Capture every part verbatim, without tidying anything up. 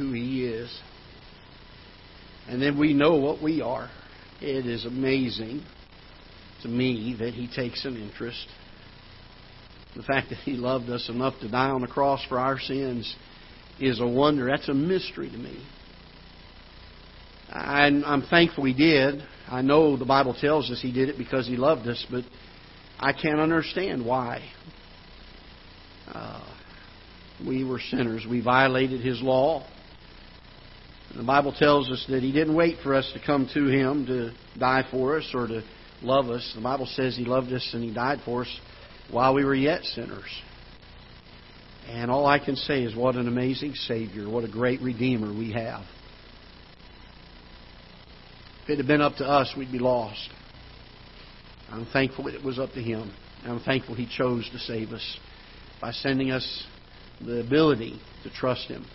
who He is. And then we know what we are. It is amazing to me that He takes an interest. The fact that He loved us enough to die on the cross for our sins is a wonder. That's a mystery to me. I'm, I'm thankful He did. I know the Bible tells us He did it because He loved us, but I can't understand why. Uh, we were sinners. We violated His law. The Bible tells us that He didn't wait for us to come to Him to die for us or to love us. The Bible says He loved us and He died for us while we were yet sinners. And all I can say is what an amazing Savior, what a great Redeemer we have. If it had been up to us, we'd be lost. I'm thankful it was up to Him. I'm thankful He chose to save us by sending us the ability to trust Him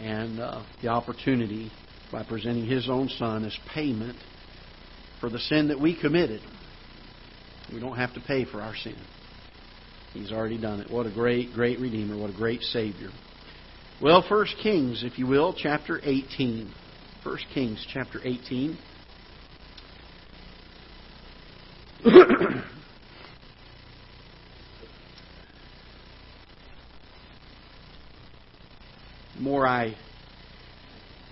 and uh, the opportunity by presenting His own Son as payment for the sin that we committed. We don't have to pay for our sin. He's already done it. What a great, great Redeemer. What a great Savior. Well, First Kings, if you will, chapter eighteen. First Kings chapter eighteen. The more I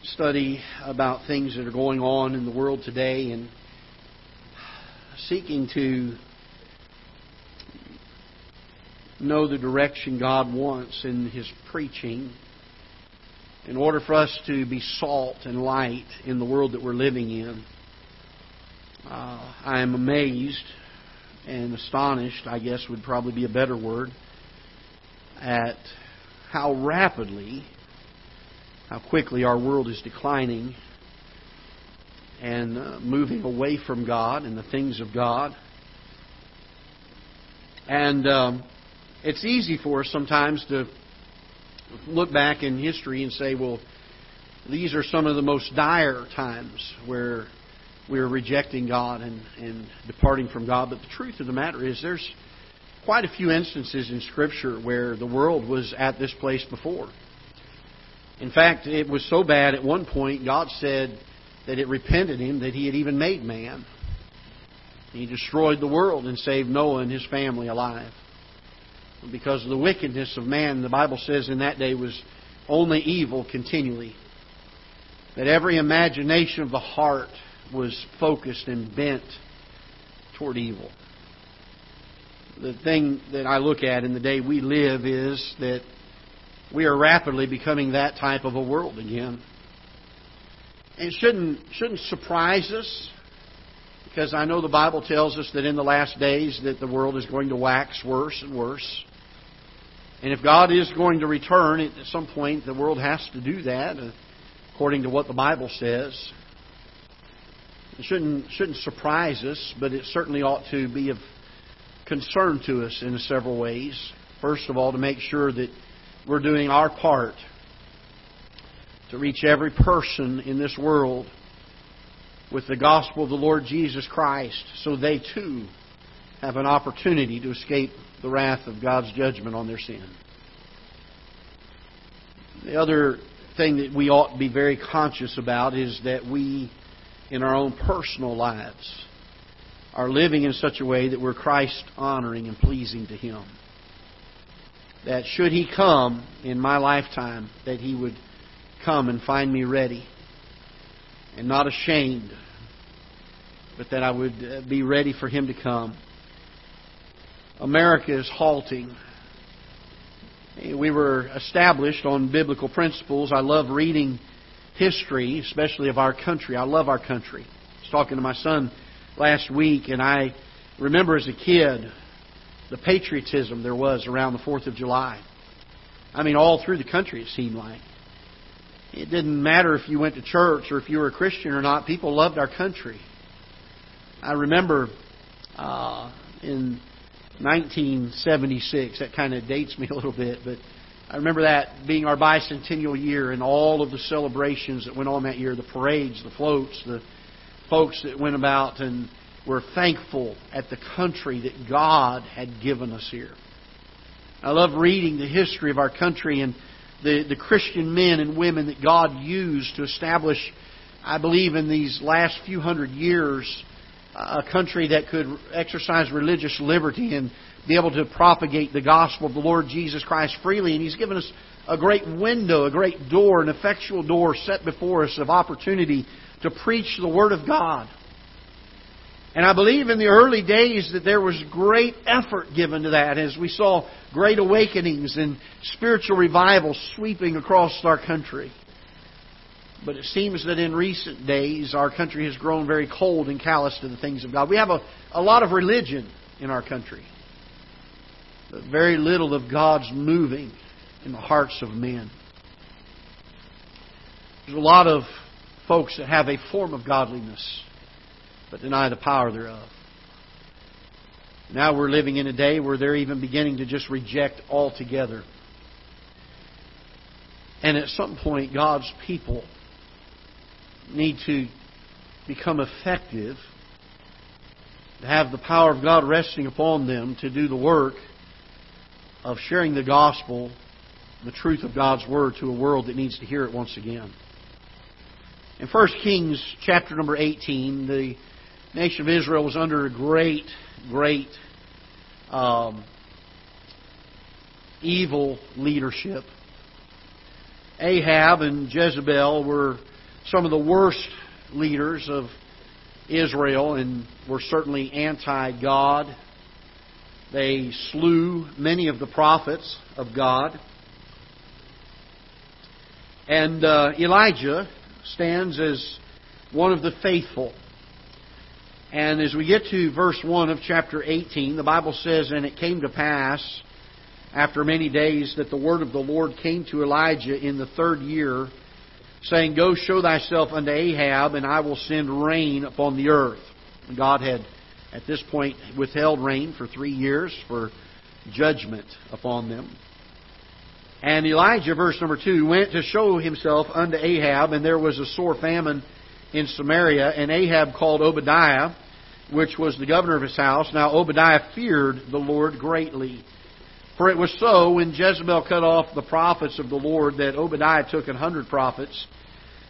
study about things that are going on in the world today and seeking to know the direction God wants in His preaching, in order for us to be salt and light in the world that we're living in, uh, I am amazed and astonished, I guess would probably be a better word, at how rapidly, how quickly our world is declining and uh, moving away from God and the things of God. And um, it's easy for us sometimes to look back in history and say, well, these are some of the most dire times where we're rejecting God and, and departing from God. But the truth of the matter is there's quite a few instances in Scripture where the world was at this place before. In fact, it was so bad at one point, God said that it repented Him that He had even made man. He destroyed the world and saved Noah and his family alive. Because of the wickedness of man, the Bible says in that day was only evil continually. That every imagination of the heart was focused and bent toward evil. The thing that I look at in the day we live is that we are rapidly becoming that type of a world again. And it shouldn't, shouldn't surprise us, because I know the Bible tells us that in the last days that the world is going to wax worse and worse. And if God is going to return, at some point the world has to do that according to what the Bible says. It shouldn't, shouldn't surprise us, but it certainly ought to be of concern to us in several ways. First of all, to make sure that we're doing our part to reach every person in this world with the gospel of the Lord Jesus Christ, so they too have an opportunity to escape the wrath of God's judgment on their sin. The other thing that we ought to be very conscious about is that we, in our own personal lives, are living in such a way that we're Christ-honoring and pleasing to Him. That should He come in my lifetime, that He would come and find me ready and not ashamed, but that I would be ready for Him to come. America is halting. We were established on biblical principles. I love reading history, especially of our country. I love our country. I was talking to my son last week, and I remember as a kid the patriotism there was around the fourth of July. I mean, all through the country, it seemed like. It didn't matter if you went to church or if you were a Christian or not. People loved our country. I remember uh, in nineteen seventy-six, that kind of dates me a little bit, but I remember that being our bicentennial year and all of the celebrations that went on that year, the parades, the floats, the folks that went about and were thankful at the country that God had given us here. I love reading the history of our country and the, the Christian men and women that God used to establish, I believe, in these last few hundred years, a country that could exercise religious liberty and be able to propagate the gospel of the Lord Jesus Christ freely. And He's given us a great window, a great door, an effectual door set before us of opportunity to preach the Word of God. And I believe in the early days that there was great effort given to that as we saw great awakenings and spiritual revivals sweeping across our country. But it seems that in recent days our country has grown very cold and callous to the things of God. We have a, a lot of religion in our country, but very little of God's moving in the hearts of men. There's a lot of folks that have a form of godliness but deny the power thereof. Now we're living in a day where they're even beginning to just reject altogether. And at some point, God's people need to become effective, to have the power of God resting upon them to do the work of sharing the gospel, the truth of God's Word to a world that needs to hear it once again. In First Kings chapter number eighteen, the nation of Israel was under a great, great um, evil leadership. Ahab and Jezebel were some of the worst leaders of Israel and were certainly anti-God. They slew many of the prophets of God. And uh, Elijah stands as one of the faithful. And as we get to verse one of chapter eighteen, the Bible says, "And it came to pass, after many days, that the word of the Lord came to Elijah in the third year, saying, Go, show thyself unto Ahab, and I will send rain upon the earth." And God had, at this point, withheld rain for three years for judgment upon them. And Elijah, verse number two, went to show himself unto Ahab, and there was a sore famine in Samaria. And Ahab called Obadiah, which was the governor of his house. Now Obadiah feared the Lord greatly. For it was so, when Jezebel cut off the prophets of the Lord, that Obadiah took an hundred prophets,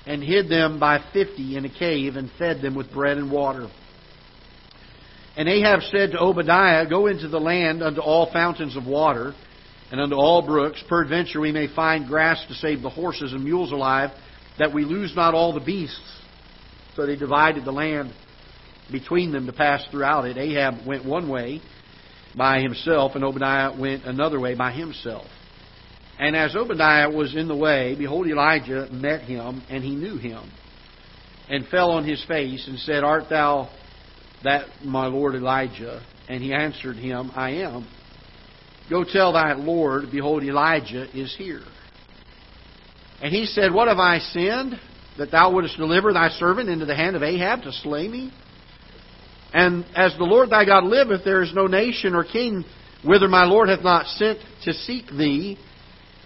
and hid them by fifty in a cave, and fed them with bread and water. And Ahab said to Obadiah, Go into the land unto all fountains of water, and unto all brooks, peradventure we may find grass to save the horses and mules alive, that we lose not all the beasts. So they divided the land between them to pass throughout it. Ahab went one way by himself, and Obadiah went another way by himself. And as Obadiah was in the way, behold, Elijah met him, and he knew him, and fell on his face, and said, Art thou that my lord Elijah? And he answered him, I am. Go tell thy Lord, behold, Elijah is here. And he said, What have I sinned, that thou wouldest deliver thy servant into the hand of Ahab to slay me? And as the Lord thy God liveth, there is no nation or king whither my Lord hath not sent to seek thee.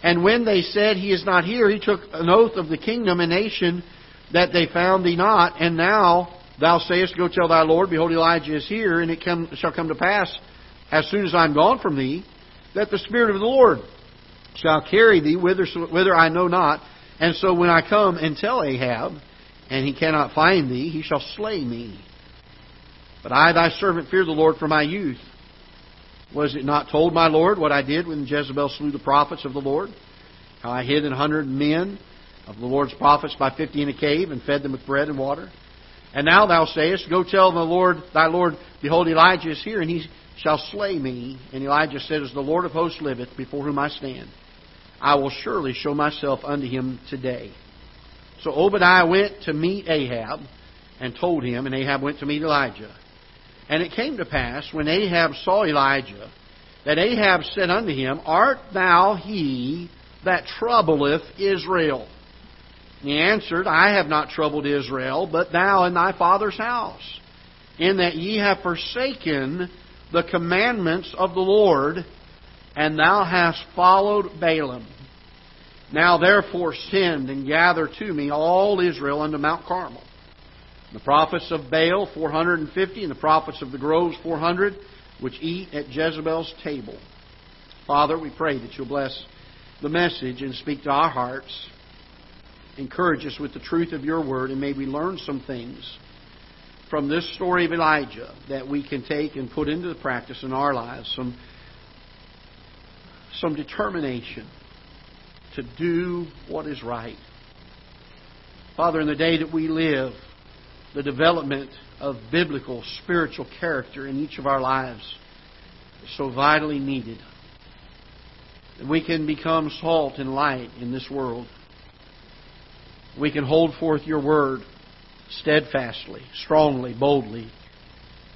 And when they said, He is not here, he took an oath of the kingdom and nation that they found thee not. And now thou sayest, Go tell thy Lord, behold, Elijah is here, and it come, shall come to pass, as soon as I am gone from thee, that the Spirit of the Lord shall carry thee whither, whither I know not. And so when I come and tell Ahab, and he cannot find thee, he shall slay me. But I, thy servant, fear the Lord from my youth. Was it not told, my Lord, what I did when Jezebel slew the prophets of the Lord? How I hid an hundred men of the Lord's prophets by fifty in a cave, and fed them with bread and water? And now thou sayest, Go tell the Lord, thy Lord, behold, Elijah is here, and he shall slay me. And Elijah said, As the Lord of hosts liveth, before whom I stand, I will surely show myself unto him today. So Obadiah went to meet Ahab, and told him, and Ahab went to meet Elijah. And it came to pass, when Ahab saw Elijah, that Ahab said unto him, Art thou he that troubleth Israel? And he answered, I have not troubled Israel, but thou and thy father's house, in that ye have forsaken the commandments of the Lord, and thou hast followed Balaam. Now therefore send and gather to me all Israel unto Mount Carmel. The prophets of Baal, four hundred and fifty, and the prophets of the groves, four hundred, which eat at Jezebel's table. Father, we pray that you'll bless the message and speak to our hearts. Encourage us with the truth of your word, and may we learn some things from this story of Elijah that we can take and put into the practice in our lives. Some, some determination to do what is right. Father, in the day that we live, the development of biblical, spiritual character in each of our lives is so vitally needed. We can become salt and light in this world. We can hold forth your word steadfastly, strongly, boldly,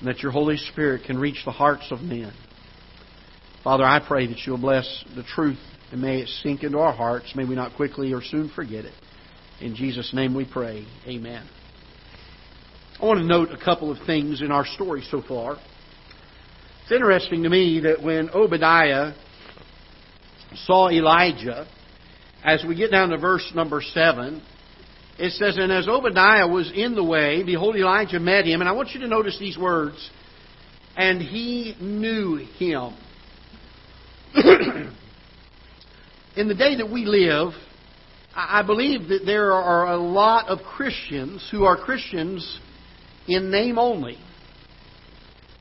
and that your Holy Spirit can reach the hearts of men. Father, I pray that you'll bless the truth, and may it sink into our hearts. May we not quickly or soon forget it. In Jesus' name we pray. Amen. I want to note a couple of things in our story so far. It's interesting to me that when Obadiah saw Elijah, as we get down to verse number seven, it says, "And as Obadiah was in the way, behold, Elijah met him." And I want you to notice these words. "And he knew him." In the day that we live, I believe that there are a lot of Christians who are Christians in name only.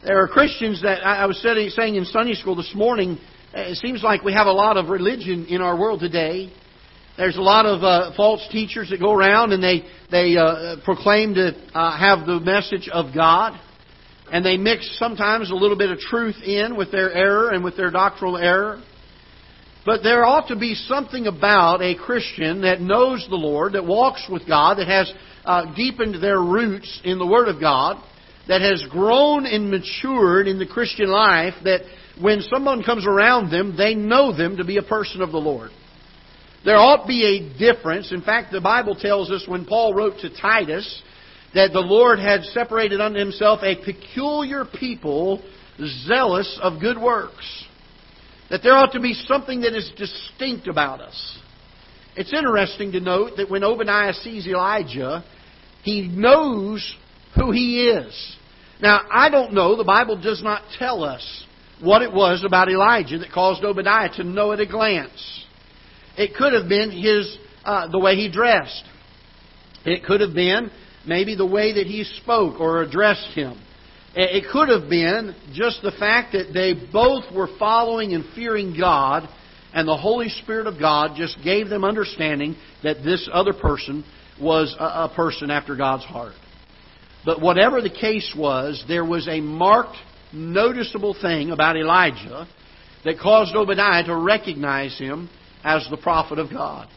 There are Christians that I was saying in Sunday school this morning, it seems like we have a lot of religion in our world today. There's a lot of uh, false teachers that go around and they, they uh, proclaim to uh, have the message of God. And they mix sometimes a little bit of truth in with their error and with their doctrinal error. But there ought to be something about a Christian that knows the Lord, that walks with God, that has uh, deepened their roots in the Word of God, that has grown and matured in the Christian life, that when someone comes around them, they know them to be a person of the Lord. There ought to be a difference. In fact, the Bible tells us when Paul wrote to Titus that the Lord had separated unto Himself a peculiar people zealous of good works. That there ought to be something that is distinct about us. It's interesting to note that when Obadiah sees Elijah, he knows who he is. Now, I don't know. The Bible does not tell us what it was about Elijah that caused Obadiah to know at a glance. It could have been his uh, the way he dressed. It could have been maybe the way that he spoke or addressed him. It could have been just the fact that they both were following and fearing God, and the Holy Spirit of God just gave them understanding that this other person was a person after God's heart. But whatever the case was, there was a marked, noticeable thing about Elijah that caused Obadiah to recognize him as the prophet of God.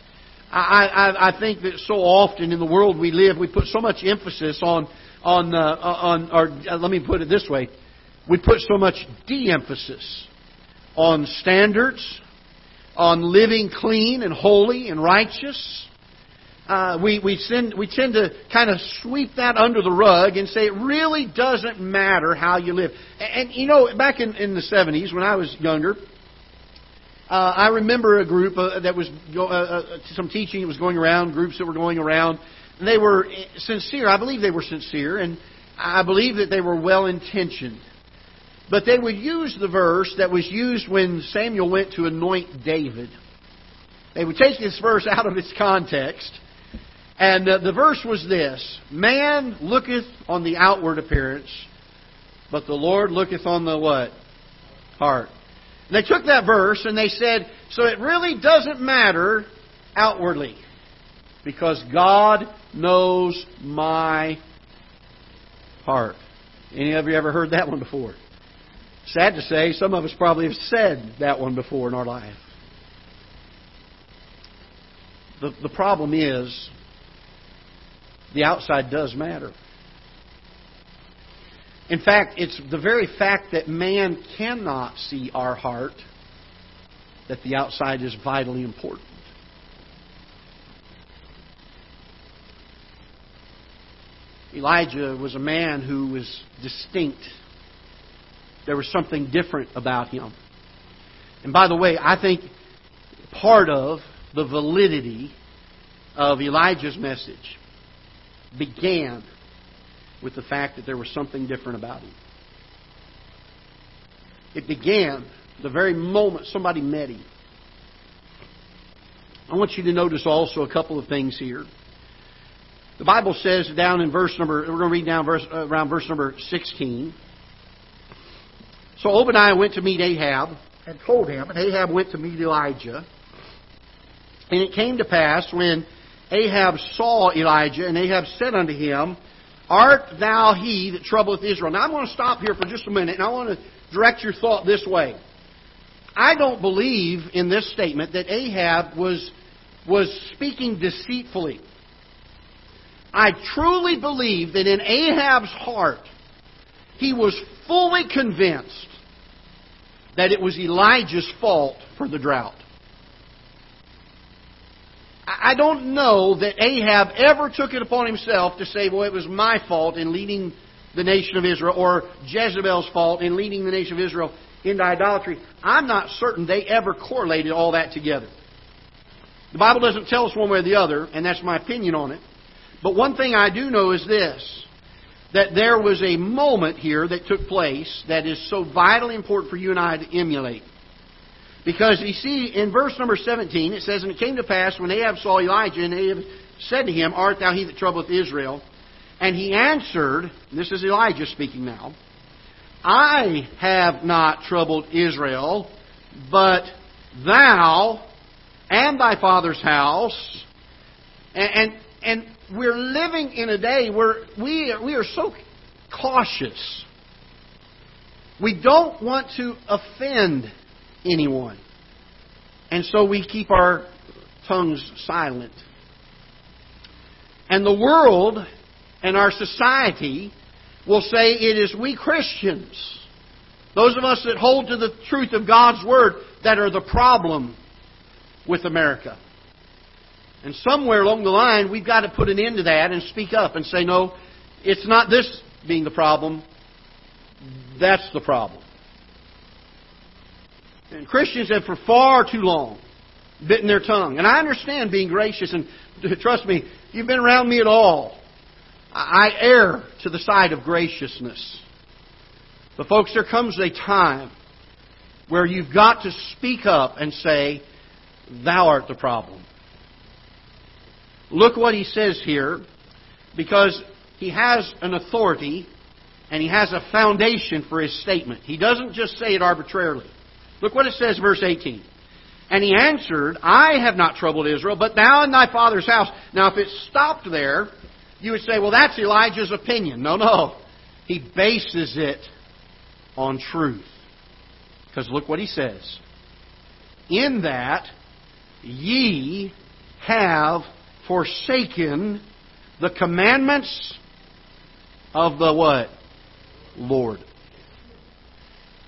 I, I, I think that so often in the world we live, we put so much emphasis on, on, uh, on, or let me put it this way, we put so much de-emphasis on standards, on living clean and holy and righteous. Uh, we we tend we tend to kind of sweep that under the rug and say it really doesn't matter how you live. And, and you know, back in, in the seventies when I was younger, uh, I remember a group uh, that was go, uh, uh, some teaching that was going around, groups that were going around. And they were sincere. I believe they were sincere, and I believe that they were well intentioned. But they would use the verse that was used when Samuel went to anoint David. They would take this verse out of its context. And the verse was this: "Man looketh on the outward appearance, but the Lord looketh on the what? Heart." And they took that verse and they said, so it really doesn't matter outwardly, because God knows my heart. Any of you ever heard that one before? Sad to say, some of us probably have said that one before in our life. The, the problem is, the outside does matter. In fact, it's the very fact that man cannot see our heart that the outside is vitally important. Elijah was a man who was distinct. There was something different about him. And by the way, I think part of the validity of Elijah's message began with the fact that there was something different about him. It began the very moment somebody met him. I want you to notice also a couple of things here. The Bible says down in verse number, we're going to read down verse, uh, around verse number sixteen. So Obadiah went to meet Ahab and told him, and Ahab went to meet Elijah. And it came to pass when Ahab saw Elijah, and Ahab said unto him, Art thou he that troubleth Israel? Now I'm going to stop here for just a minute, and I want to direct your thought this way. I don't believe in this statement that Ahab was, was speaking deceitfully. I truly believe that in Ahab's heart, he was fully convinced that it was Elijah's fault for the drought. I don't know that Ahab ever took it upon himself to say, well, it was my fault in leading the nation of Israel, or Jezebel's fault in leading the nation of Israel into idolatry. I'm not certain they ever correlated all that together. The Bible doesn't tell us one way or the other, and that's my opinion on it. But one thing I do know is this, that there was a moment here that took place that is so vitally important for you and I to emulate. Because you see, in verse number seventeen, it says, And it came to pass, when Ahab saw Elijah, and Ahab said to him, Art thou he that troubleth Israel? And he answered, and this is Elijah speaking now, I have not troubled Israel, but thou and thy father's house. And and, and we're living in a day where we are, we are so cautious. We don't want to offend anyone. And so we keep our tongues silent. And the world and our society will say it is we Christians, those of us that hold to the truth of God's Word, that are the problem with America. And somewhere along the line, we've got to put an end to that and speak up and say, no, it's not this being the problem. That's the problem. And Christians have for far too long bitten their tongue. And I understand being gracious, and trust me, you've been around me at all. I err to the side of graciousness. But folks, there comes a time where you've got to speak up and say, Thou art the problem. Look what he says here, because he has an authority and he has a foundation for his statement. He doesn't just say it arbitrarily. Look what it says, verse eighteen. And he answered, I have not troubled Israel, but thou and thy father's house. Now, if it stopped there, you would say, well, that's Elijah's opinion. No, no. He bases it on truth. Because look what he says. In that ye have forsaken the commandments of the what? Lord.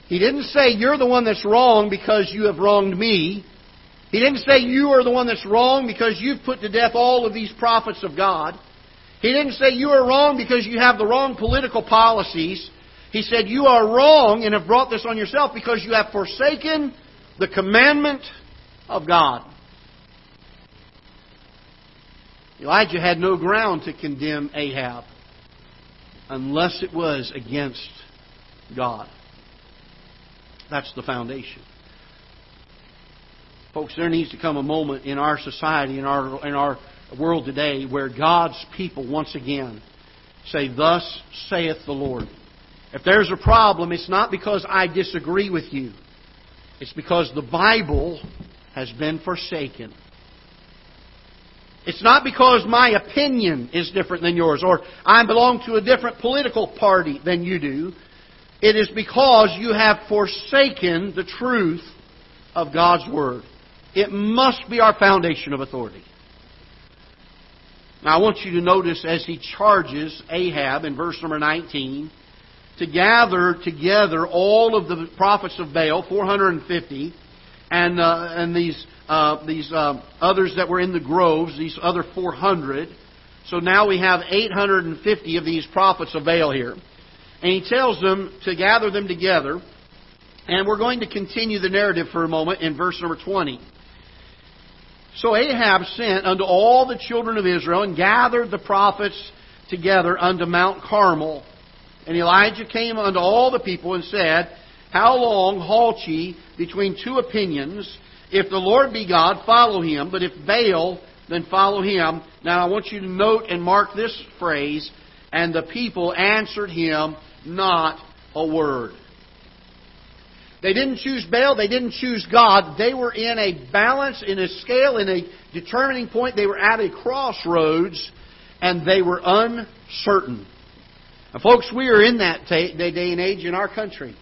He didn't say, you're the one that's wrong because you have wronged me. He didn't say, you are the one that's wrong because you've put to death all of these prophets of God. He didn't say, you are wrong because you have the wrong political policies. He said, you are wrong and have brought this on yourself because you have forsaken the commandment of God. Elijah had no ground to condemn Ahab unless it was against God. That's the foundation. Folks, there needs to come a moment in our society, in our in our world today, where God's people once again say, Thus saith the Lord. If there's a problem, it's not because I disagree with you. It's because the Bible has been forsaken. It's not because my opinion is different than yours, or I belong to a different political party than you do. It is because you have forsaken the truth of God's Word. It must be our foundation of authority. Now I want you to notice as he charges Ahab in verse number nineteen to gather together all of the prophets of Baal, four hundred fifty, and uh, and these uh, these uh, others that were in the groves, these other four hundred. So now we have eight hundred fifty of these prophets of Baal here. And he tells them to gather them together. And we're going to continue the narrative for a moment in verse number twenty. So Ahab sent unto all the children of Israel and gathered the prophets together unto Mount Carmel. And Elijah came unto all the people and said, How long halt ye between two opinions? If the Lord be God, follow him, but if Baal, then follow him. Now I want you to note and mark this phrase, and the people answered him not a word. They didn't choose Baal. They didn't choose God. They were in a balance, in a scale, in a determining point. They were at a crossroads, and they were uncertain. And folks, we are in that day and age in our country.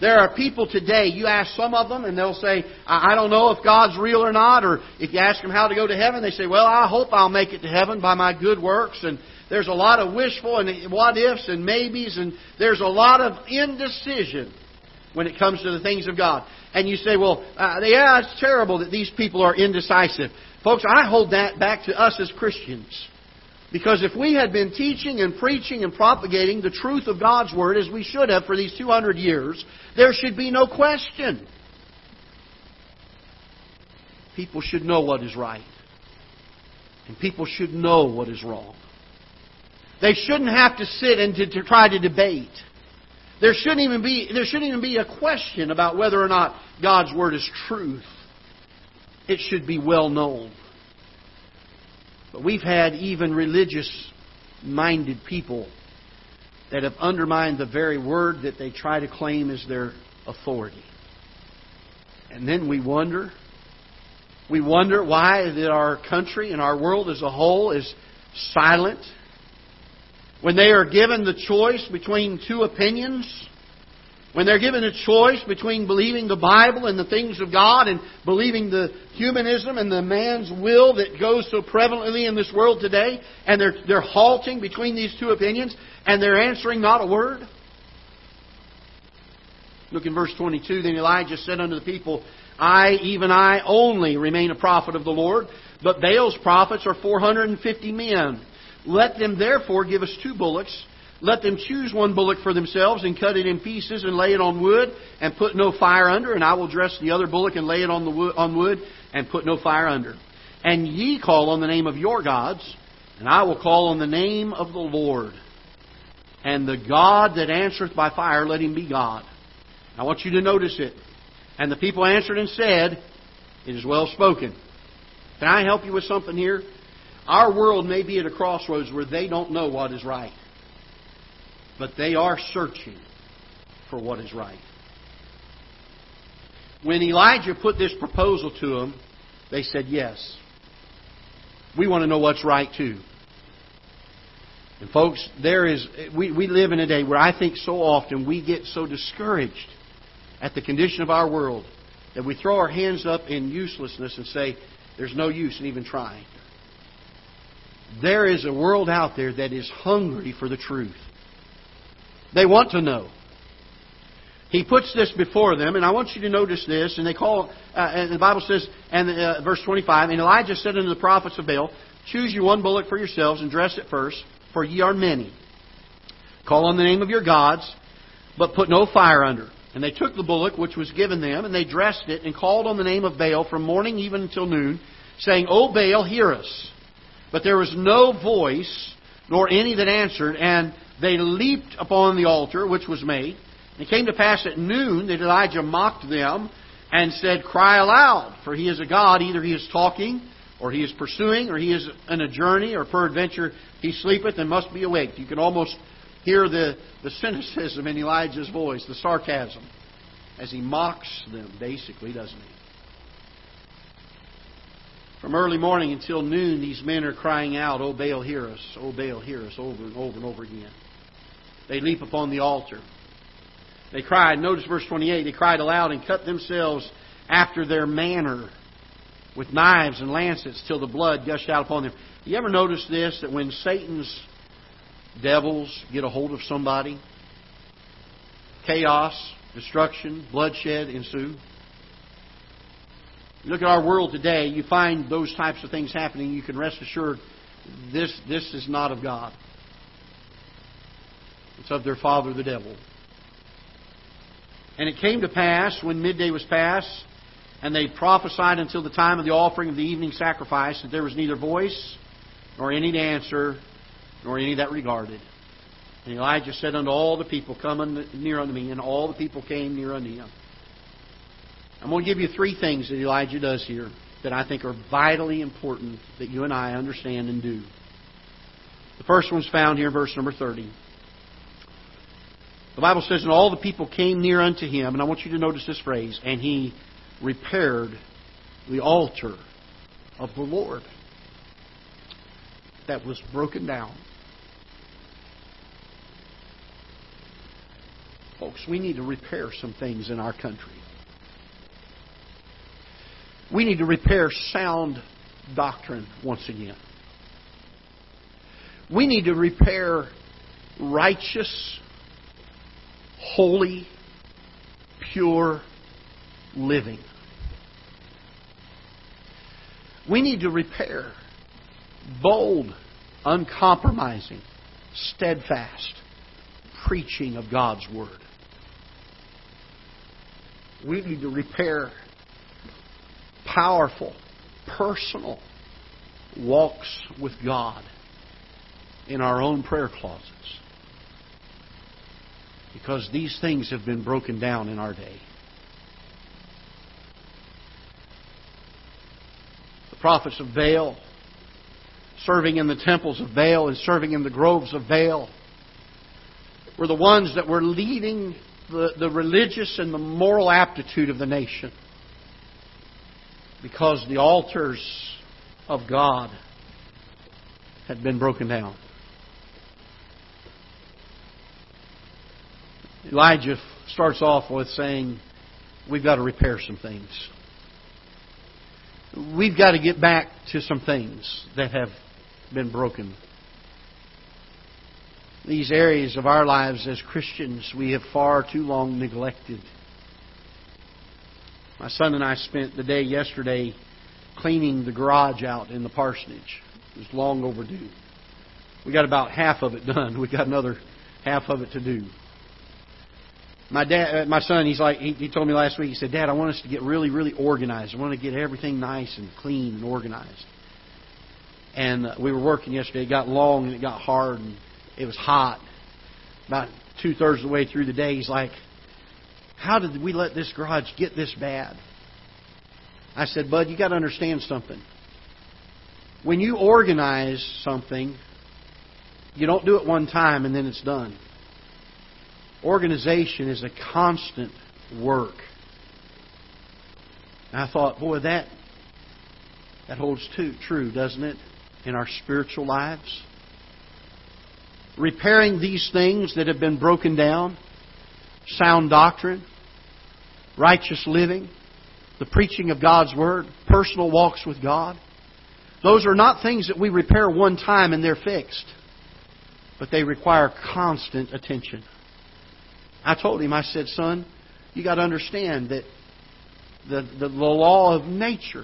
There are people today, you ask some of them, and they'll say, I don't know if God's real or not. Or if you ask them how to go to heaven, they say, well, I hope I'll make it to heaven by my good works. And there's a lot of wishful and what-ifs and maybes, and there's a lot of indecision when it comes to the things of God. And you say, well, uh, yeah, it's terrible that these people are indecisive. Folks, I hold that back to us as Christians. Because if we had been teaching and preaching and propagating the truth of God's Word as we should have for these two hundred years, there should be no question. People should know what is right. And people should know what is wrong. They shouldn't have to sit and to, to try to debate. There shouldn't even be there shouldn't even be a question about whether or not God's Word is truth. It should be well known. But we've had even religious-minded people that have undermined the very word that they try to claim as their authority. And then we wonder, we wonder why that our country and our world as a whole is silent. When they are given the choice between two opinions, when they're given a choice between believing the Bible and the things of God and believing the humanism and the man's will that goes so prevalently in this world today, and they're, they're halting between these two opinions, and they're answering not a word. Look in verse twenty-two, then Elijah said unto the people, I, even I, only remain a prophet of the Lord, but Baal's prophets are four hundred fifty men. Let them therefore give us two bullocks. Let them choose one bullock for themselves and cut it in pieces and lay it on wood and put no fire under. And I will dress the other bullock and lay it on the wood, on wood and put no fire under. And ye call on the name of your gods, and I will call on the name of the Lord. And the God that answereth by fire, let him be God. I want you to notice it. And the people answered and said, it is well spoken. Can I help you with something here? Our world may be at a crossroads where they don't know what is right. But they are searching for what is right. When Elijah put this proposal to them, they said, yes. We want to know what's right too. And folks, there is we, we live in a day where I think so often we get so discouraged at the condition of our world that we throw our hands up in uselessness and say, there's no use in even trying. There is a world out there that is hungry for the truth. They want to know. He puts this before them, and I want you to notice this. And they call, uh, and the Bible says, and uh, verse twenty-five, and Elijah said unto the prophets of Baal, choose you one bullock for yourselves and dress it first, for ye are many. Call on the name of your gods, but put no fire under. And they took the bullock which was given them, and they dressed it, and called on the name of Baal from morning even until noon, saying, O Baal, hear us. But there was no voice, nor any that answered, and they leaped upon the altar which was made. And it came to pass at noon that Elijah mocked them and said, Cry aloud, for he is a God. Either he is talking, or he is pursuing, or he is on a journey, or peradventure he sleepeth and must be awaked. You can almost hear the, the cynicism in Elijah's voice, the sarcasm, as he mocks them, basically, doesn't he? From early morning until noon, these men are crying out, O Baal, hear us. O Baal, hear us, over and over and over again. They leap upon the altar. They cried, notice verse twenty-eight, they cried aloud and cut themselves after their manner with knives and lancets till the blood gushed out upon them. You ever notice this, that when Satan's devils get a hold of somebody, chaos, destruction, bloodshed ensue? You look at our world today, you find those types of things happening. You can rest assured this, this is not of God. It's of their father, the devil. And it came to pass, when midday was past, and they prophesied until the time of the offering of the evening sacrifice, that there was neither voice, nor any to answer, nor any that regarded. And Elijah said unto all the people, Come near unto me. And all the people came near unto him. I'm going to give you three things that Elijah does here that I think are vitally important that you and I understand and do. The first one's found here in verse number thirty. The Bible says, and all the people came near unto him, and I want you to notice this phrase, and he repaired the altar of the Lord that was broken down. Folks, we need to repair some things in our country. We need to repair sound doctrine once again. We need to repair righteous, holy, pure living. We need to repair bold, uncompromising, steadfast preaching of God's Word. We need to repair powerful, personal walks with God in our own prayer closets. Because these things have been broken down in our day. The prophets of Baal, serving in the temples of Baal and serving in the groves of Baal, were the ones that were leading the, the religious and the moral aptitude of the nation. Because the altars of God had been broken down. Elijah starts off with saying, we've got to repair some things. We've got to get back to some things that have been broken. These areas of our lives as Christians we have far too long neglected. My son and I spent the day yesterday cleaning the garage out in the parsonage. It was long overdue. We got about half of it done. We got another half of it to do. My dad, my son, he's like he, he told me last week. He said, "Dad, I want us to get really, really organized. I want to get everything nice and clean and organized." And uh, we were working yesterday. It got long and it got hard and it was hot. About two thirds of the way through the day, he's like, "How did we let this garage get this bad?" I said, "Bud, you got to understand something. When you organize something, you don't do it one time and then it's done. Organization is a constant work." And I thought, boy, that that holds too true, doesn't it, in our spiritual lives? Repairing these things that have been broken down, sound doctrine, righteous living, the preaching of God's Word, personal walks with God, those are not things that we repair one time and they're fixed, but they require constant attention. I told him, I said, "Son, you got to understand that the, the the law of nature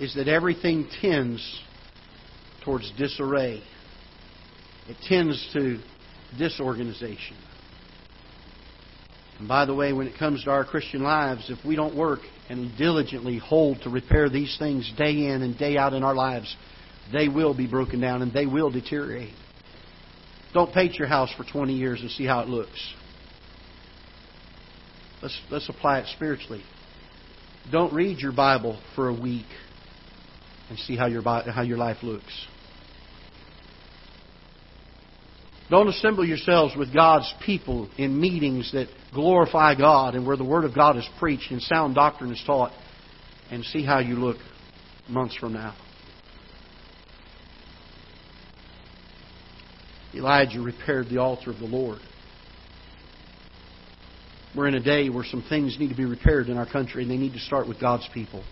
is that everything tends towards disarray. It tends to disorganization. And by the way, when it comes to our Christian lives, if we don't work and diligently hold to repair these things day in and day out in our lives, they will be broken down and they will deteriorate. Don't paint your house for twenty years and see how it looks. Let's, let's apply it spiritually. Don't read your Bible for a week and see how your, how your life looks. Don't assemble yourselves with God's people in meetings that glorify God and where the Word of God is preached and sound doctrine is taught and see how you look months from now." Elijah repaired the altar of the Lord. We're in a day where some things need to be repaired in our country, and they need to start with God's people.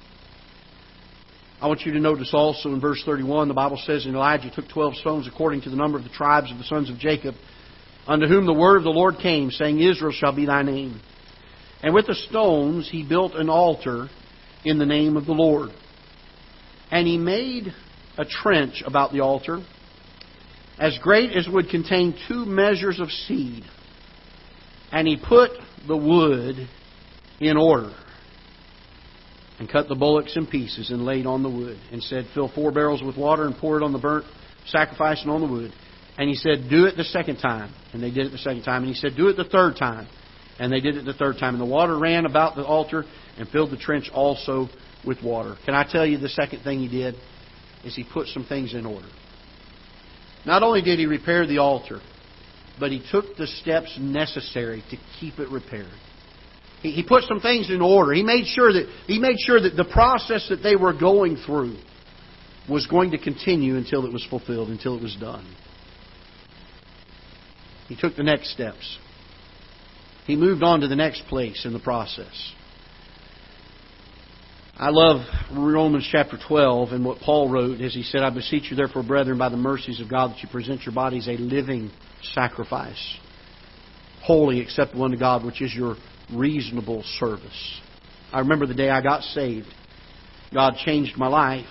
I want you to notice also in verse thirty-one, the Bible says, "And Elijah took twelve stones according to the number of the tribes of the sons of Jacob, unto whom the word of the Lord came, saying, Israel shall be thy name. And with the stones he built an altar in the name of the Lord. And he made a trench about the altar, as great as would contain two measures of seed. And he put the wood in order, and cut the bullocks in pieces, and laid on the wood, and said, Fill four barrels with water, and pour it on the burnt sacrifice and on the wood. And he said, Do it the second time. And they did it the second time. And he said, Do it the third time. And they did it the third time. And the water ran about the altar and filled the trench also with water. Can I tell you the second thing he did is he put some things in order. Not only did he repair the altar, but he took the steps necessary to keep it repaired. He, he put some things in order. He made sure that he made sure that the process that they were going through was going to continue until it was fulfilled, until it was done. He took the next steps. He moved on to the next place in the process. I love Romans chapter twelve and what Paul wrote as he said, I beseech you therefore, brethren, by the mercies of God, that you present your bodies a living sacrifice, holy, acceptable unto God, which is your reasonable service. I remember the day I got saved. God changed my life.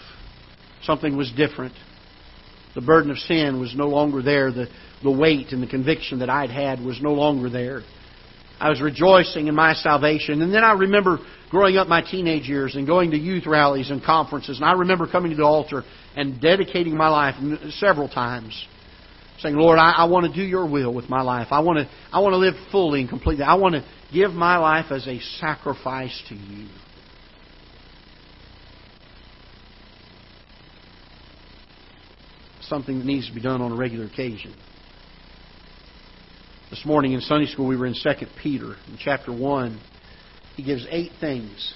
Something was different. The burden of sin was no longer there. The, the weight and the conviction that I'd had was no longer there. I was rejoicing in my salvation. And then I remember growing up my teenage years and going to youth rallies and conferences. And I remember coming to the altar and dedicating my life several times, saying, Lord, I, I want to do your will with my life. I want to I want to live fully and completely. I want to give my life as a sacrifice to you. Something that needs to be done on a regular occasion. This morning in Sunday school, we were in Second Peter. In chapter one, he gives eight things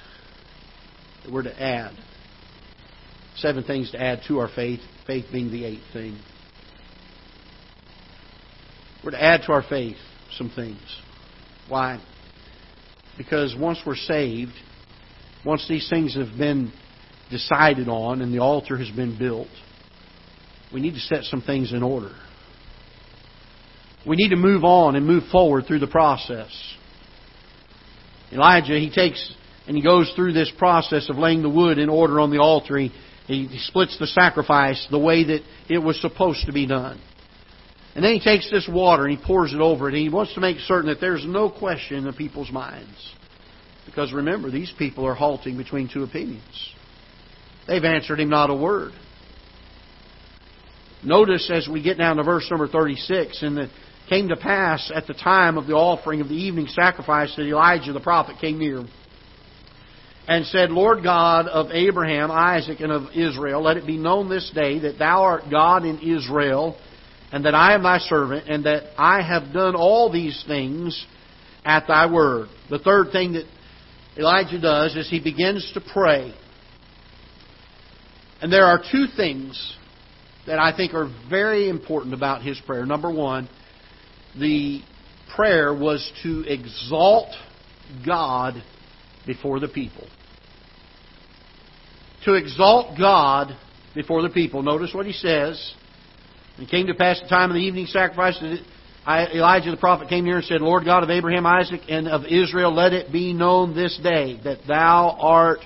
that we're to add. Seven things to add to our faith, faith being the eighth thing. We're to add to our faith some things. Why? Because once we're saved, once these things have been decided on and the altar has been built, we need to set some things in order. We need to move on and move forward through the process. Elijah, he takes and he goes through this process of laying the wood in order on the altar. He, he splits the sacrifice the way that it was supposed to be done. And then he takes this water and he pours it over it. And he wants to make certain that there's no question in the people's minds. Because remember, these people are halting between two opinions. They've answered him not a word. Notice as we get down to verse number thirty-six, and it came to pass at the time of the offering of the evening sacrifice that Elijah the prophet came near and said, Lord God of Abraham, Isaac, and of Israel, let it be known this day that Thou art God in Israel, and that I am Thy servant, and that I have done all these things at Thy word. The third thing that Elijah does is he begins to pray. And there are two things that I think are very important about his prayer. Number one, the prayer was to exalt God before the people. To exalt God before the people. Notice what he says. It came to pass the time of the evening sacrifice that Elijah the prophet came near and said, Lord God of Abraham, Isaac, and of Israel, let it be known this day that Thou art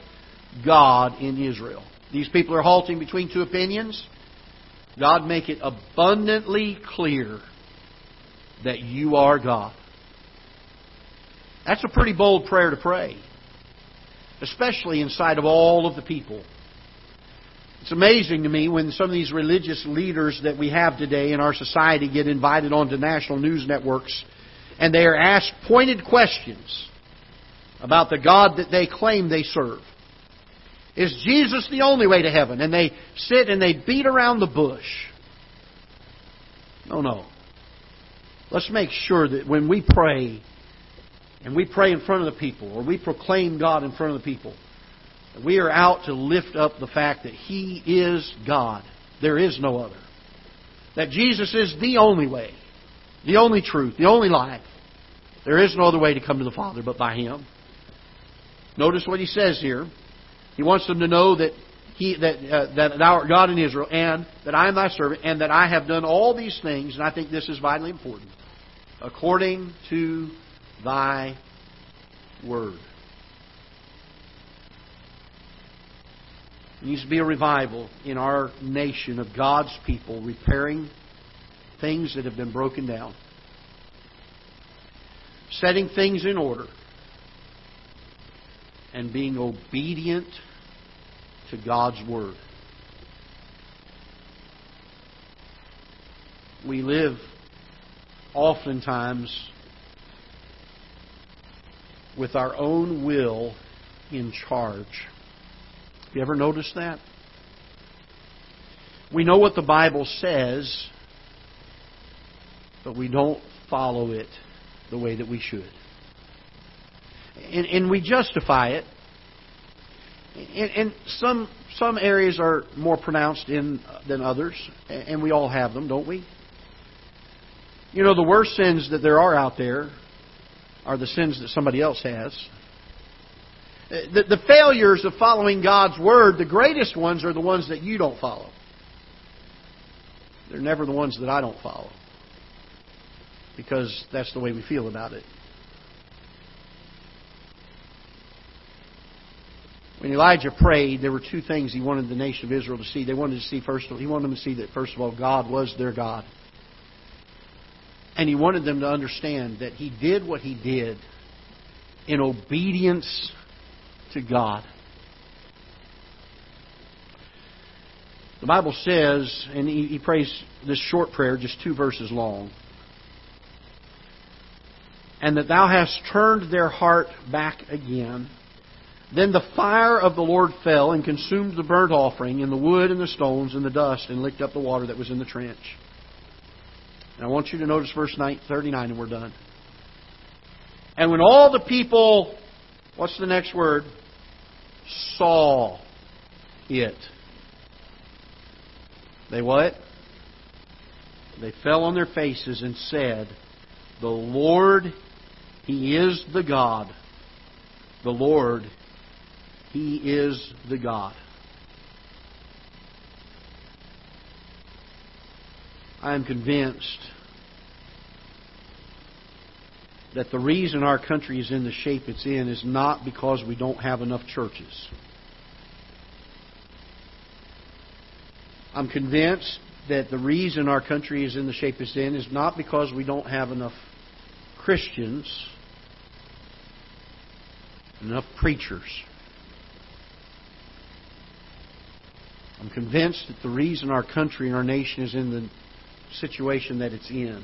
God in Israel. These people are halting between two opinions. God, make it abundantly clear that You are God. That's a pretty bold prayer to pray, especially in sight of all of the people. It's amazing to me when some of these religious leaders that we have today in our society get invited onto national news networks and they are asked pointed questions about the God that they claim they serve. Is Jesus the only way to heaven? And they sit and they beat around the bush. No, no. Let's make sure that when we pray, and we pray in front of the people, or we proclaim God in front of the people, that we are out to lift up the fact that He is God. There is no other. That Jesus is the only way, the only truth, the only life. There is no other way to come to the Father but by Him. Notice what he says here. He wants them to know that he that uh, that Thou art God in Israel, and that I am Thy servant, and that I have done all these things, and I think this is vitally important, according to Thy word. There needs to be a revival in our nation of God's people repairing things that have been broken down, setting things in order, and being obedient to God's Word. We live oftentimes with our own will in charge. You ever notice that? We know what the Bible says, but we don't follow it the way that we should. And, and we justify it. And, and some some areas are more pronounced in than others, and we all have them, don't we? You know, the worst sins that there are out there are the sins that somebody else has. The, the failures of following God's Word, the greatest ones are the ones that you don't follow. They're never the ones that I don't follow, because that's the way we feel about it. When Elijah prayed, there were two things he wanted the nation of Israel to see. They wanted to see first of all, he wanted them to see that first of all God was their God. And he wanted them to understand that he did what he did in obedience to God. The Bible says, and he, he prays this short prayer, just two verses long, and that thou hast turned their heart back again. Then the fire of the Lord fell and consumed the burnt offering and the wood and the stones and the dust and licked up the water that was in the trench. And I want you to notice verse thirty-nine, and we're done. And when all the people, what's the next word? Saw it. They what? They fell on their faces and said, the Lord, He is the God. The Lord, He is the God. I am convinced that the reason our country is in the shape it's in is not because we don't have enough churches. I'm convinced that the reason our country is in the shape it's in is not because we don't have enough Christians, enough preachers. I'm convinced that the reason our country and our nation is in the situation that it's in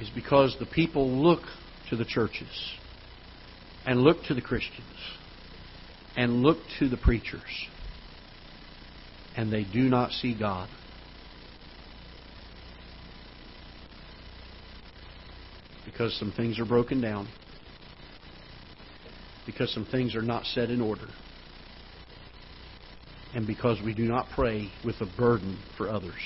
is because the people look to the churches and look to the Christians and look to the preachers, and they do not see God. Because some things are broken down. Because some things are not set in order. And because we do not pray with a burden for others.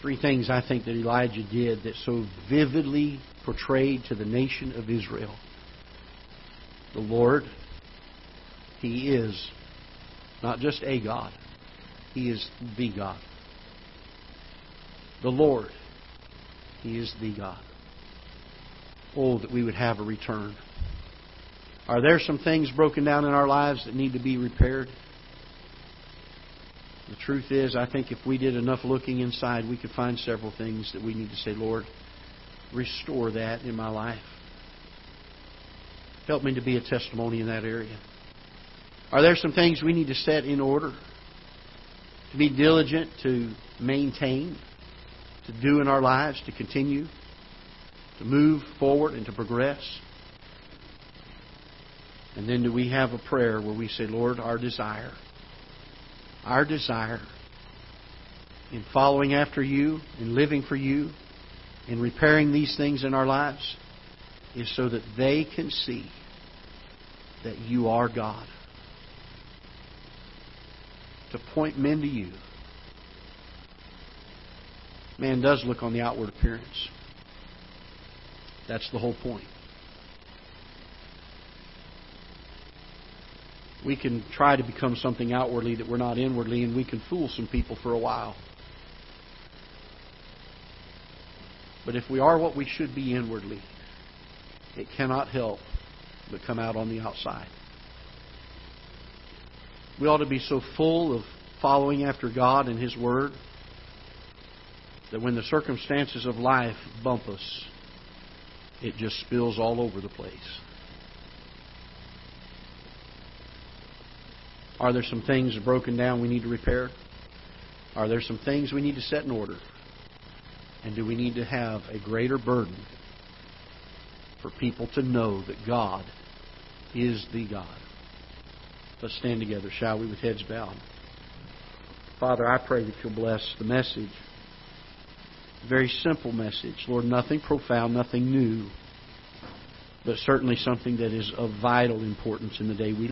Three things I think that Elijah did that so vividly portrayed to the nation of Israel. The Lord, He is not just a God. He is the God. The Lord, He is the God. Oh, that we would have a return. Are there some things broken down in our lives that need to be repaired? The truth is, I think if we did enough looking inside, we could find several things that we need to say, Lord, restore that in my life. Help me to be a testimony in that area. Are there some things we need to set in order? To be diligent, to maintain, to do in our lives, to continue, to move forward and to progress? And then do we have a prayer where we say, Lord, our desire, our desire in following after You, in living for You, in repairing these things in our lives, is so that they can see that You are God. To point men to You. Man does look on the outward appearance. That's the whole point. We can try to become something outwardly that we're not inwardly, and we can fool some people for a while. But if we are what we should be inwardly, it cannot help but come out on the outside. We ought to be so full of following after God and His Word that when the circumstances of life bump us, it just spills all over the place. Are there some things broken down we need to repair? Are there some things we need to set in order? And do we need to have a greater burden for people to know that God is the God? Let's stand together, shall we, with heads bowed. Father, I pray that You'll bless the message. Very simple message. Lord, nothing profound, nothing new, but certainly something that is of vital importance in the day we live in.